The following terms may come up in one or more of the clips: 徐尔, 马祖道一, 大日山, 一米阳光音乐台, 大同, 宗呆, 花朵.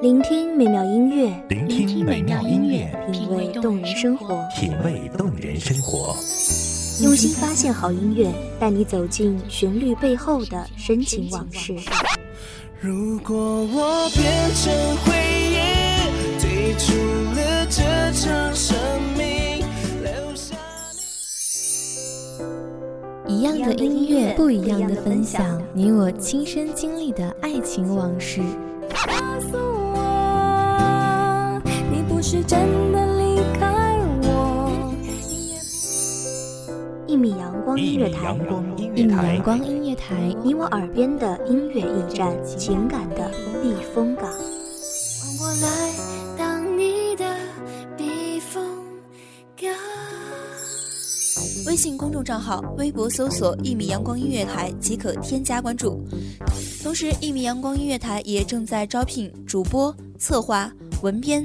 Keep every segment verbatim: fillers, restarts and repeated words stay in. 聆听美妙音乐，聆听美妙音乐，品味动人生活，品味动人生活。用心发现好音乐，带你走进旋律背后的深情往事。如果我变成回忆，退出了这场生命，留下一样的音乐，不一样的分享，你我亲身经历的爱情往事。告诉我，你不是真的离开我。一米阳光音乐台，一米阳光音乐台，你我耳边的音乐驿站，情感的避风港。换我来当你的避风港。微信公众账号、微博搜索“一米阳光音乐台”即可添加关注。同时，一米阳光音乐台也正在招聘主播、策划、文编、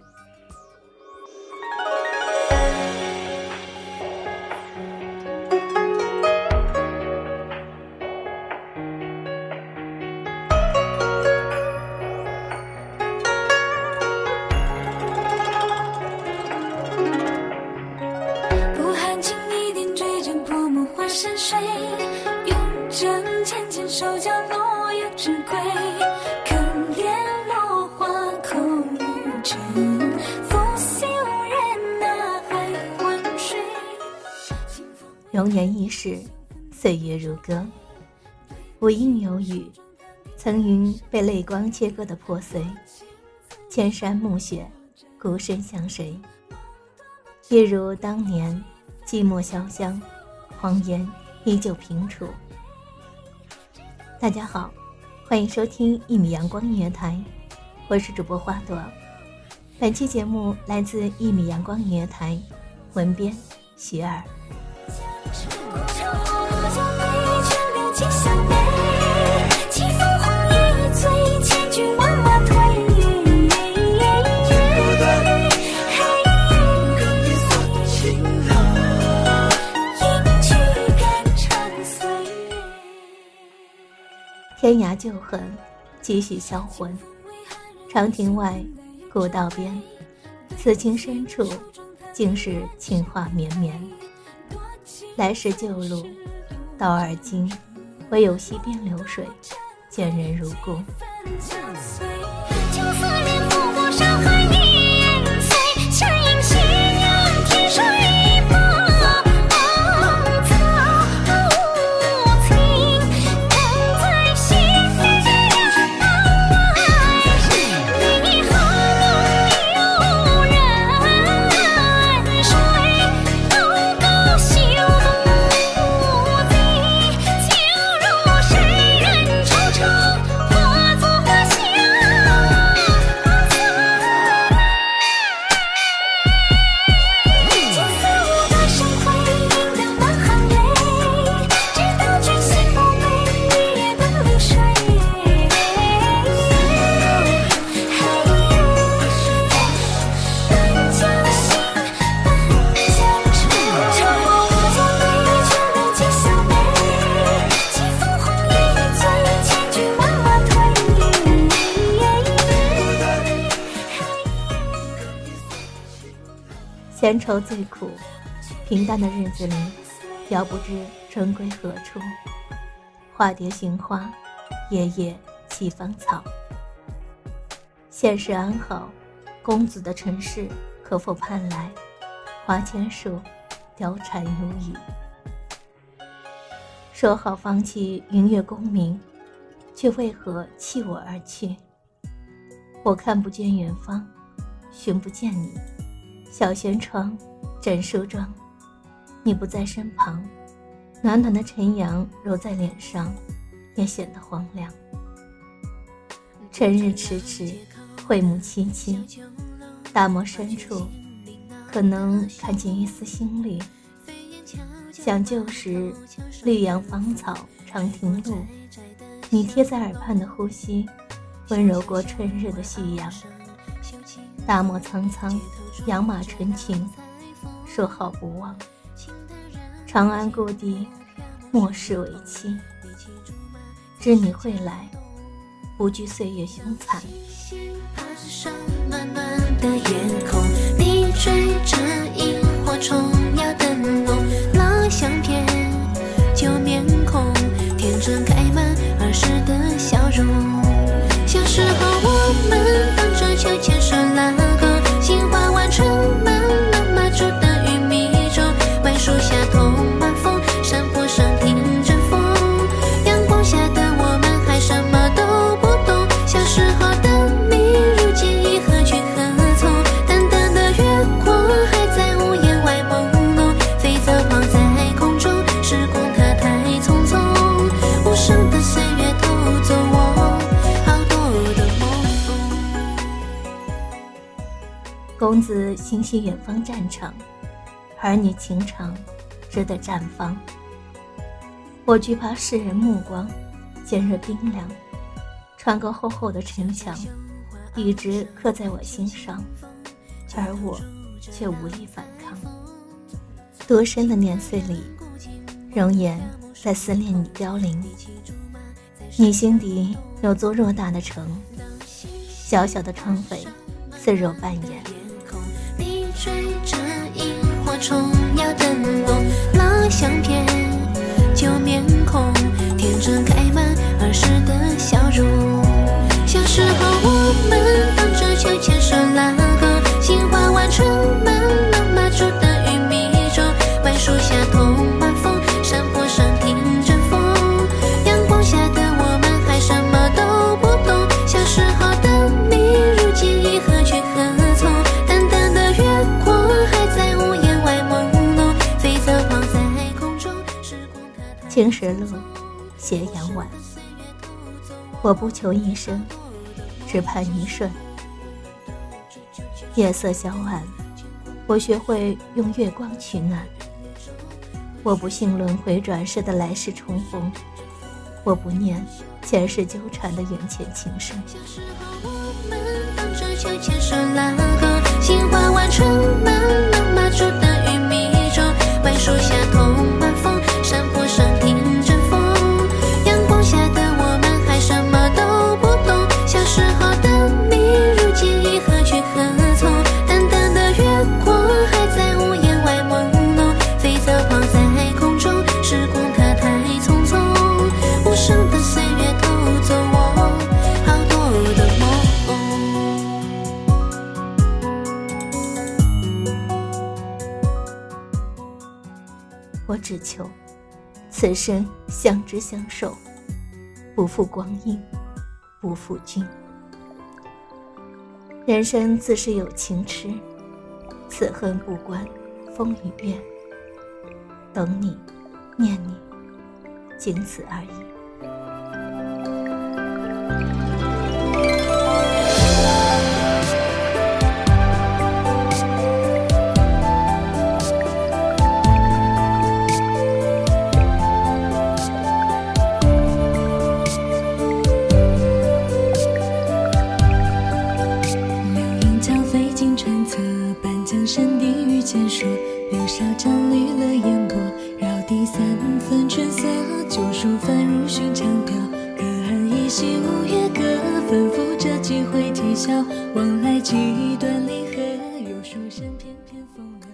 容颜易逝，岁月如歌。我应有语，曾云被泪光切割的破碎，千山暮雪，孤身向谁？一如当年，寂寞潇湘，谎言依旧平楚。大家好，欢迎收听一米阳光音乐台，我是主播花朵。本期节目来自一米阳光音乐台，文编徐尔。天涯旧恨，几许销魂。长亭外，古道边，此情深处，竟是情话绵绵。来时旧路，到而今，唯有溪边流水，见人如故。闲愁最苦，平淡的日子里，遥不知春归何处。化蝶寻花，夜夜起芳草。现实安好，公子的尘世可否盼来？花千树，貂蝉如雨。说好放弃云月功名，却为何弃我而去？我看不见远方，寻不见你。小轩窗，枕梳妆，你不在身旁，暖暖的晨阳揉在脸上，也显得荒凉。晨日迟迟，晦暮凄凄，大漠深处，可能看见一丝新绿。想旧时，绿杨芳草长亭路，你贴在耳畔的呼吸，温柔过春日的夕阳。大漠苍苍，养马纯情，说好不忘。长安故地，莫视为期。知你会来，不惧岁月凶残。你追着萤火虫要灯笼，拉相片旧面孔，天真开满儿时的笑容。小时候我们荡着秋千手拉钩，杏花湾盛满妈妈煮的玉米粥，槐树下头把风，山坡上听着风，阳光下的我们还什么都不懂。小时候的你如今已何去何从，淡淡的月光还在屋檐外朦胧，飞则抛在空中，时光它太匆匆，无声的岁月偷走我好多的梦。公子心系远方战场，而你情长值得绽放。我惧怕世人目光尖锐冰凉，穿过厚厚的城墙，一直刻在我心上，而我却无力反抗。多深的年岁里，容颜在思念你凋零。你心底有座偌大的城，小小的窗扉似若半掩。你追着萤火虫要灯笼，拉相片旧面孔，天真开满儿时的笑容。小时候我们荡着秋千手拉钩，杏花湾盛满妈妈煮的玉米粥，槐树下头把风，山坡上听着风，阳光下的我们还什么都不懂。小时候的你如今已何去何从，淡淡的月光还在屋檐外朦胧，飞则抛在空中，时光它青石路，斜阳晚。我不求一生，只盼一瞬。夜色小晚，我学会用月光取暖。我不信轮回转世的来世重逢，我不念前世纠缠的缘浅情深。小时候我们荡着秋千手拉钩，杏花湾盛满妈妈煮的玉米粥，槐树下头把风，山坡上听着风，阳光下的我们还什么都不懂。小时候的你如今已何去何从，淡淡的月光还在屋檐外朦胧，飞则抛在空中，时光它太匆匆，无声的岁月偷走我好多的梦。我只求此生相知相守，不负光阴，不负君。人生自是有情痴，此恨不关风与月。等你，念你，仅此而已。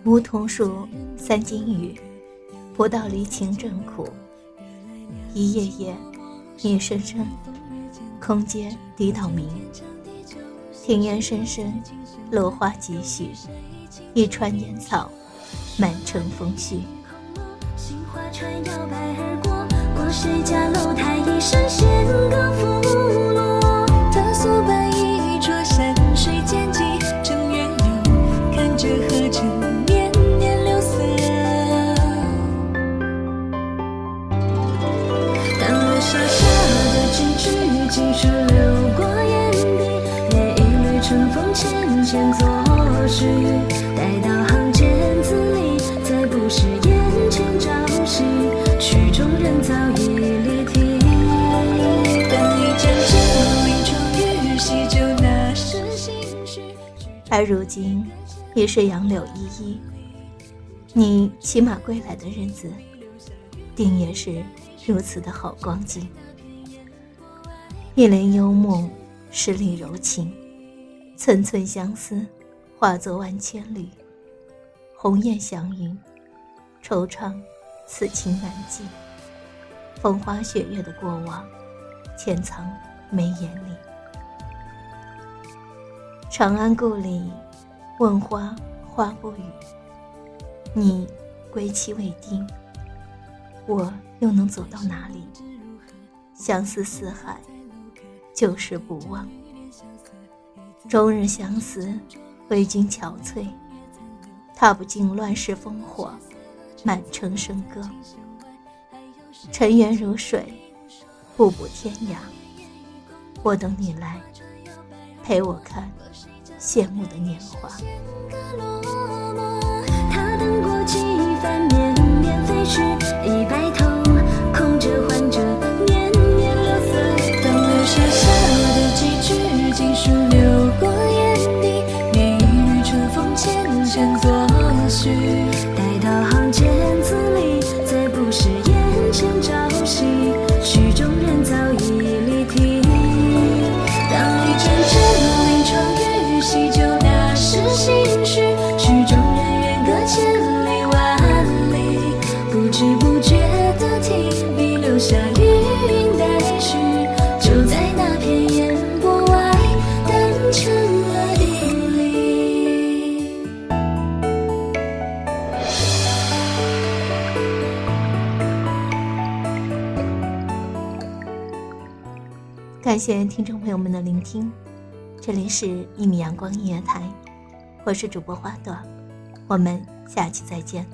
梧桐树，三更雨，不到离情正苦。一夜夜，雨声声，空阶滴到明。庭院深深，落花几许，一川烟草，满城风絮。杏花船摇摆而过，过谁家楼台一声弦歌拂落。她素白衣着，山水间几正月流，看着河城。曲终人早已离题。而如今已是杨柳依依。你骑马归来的日子，定也是如此的好光景。一帘幽梦，十里柔情，寸寸相思化作万千缕。鸿雁祥云，惆怅此情难尽。风花雪月的过往，潜藏眉眼里。长安故里，问花花不语。你归期未定，我又能走到哪里？相思似海，旧时不忘。终日相思，为君憔悴。踏不尽乱世烽火，满城笙歌。尘缘如水，步步天涯。我等你来，陪我看羡慕的年华。他等过去一番，绵绵飞逝一白头，空着换着年年乐色。当日傻笑的几句，尽数流过眼底。免于春风浅浅作序，待到行间字里，再不是眼前朝夕。曲中人早已离题，当一阵阵喜酒那是心事，曲终人远隔千里万里，不知不觉的停笔，留下余韵待续，就在那片烟波外淡成了定理。感谢听众朋友们的聆听。这里是一米阳光音乐台，我是主播花朵，我们下期再见。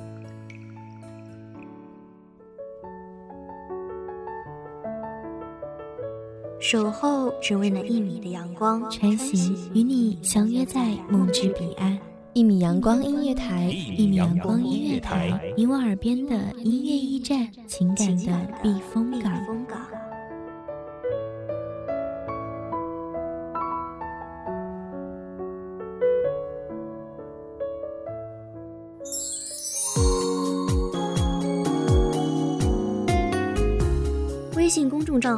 守候只为了一米的阳光，穿行与你相约在梦之彼岸。一米阳光音乐台，一米阳光音乐台，你我耳边的音乐驿站，情感的避风港。微信公众账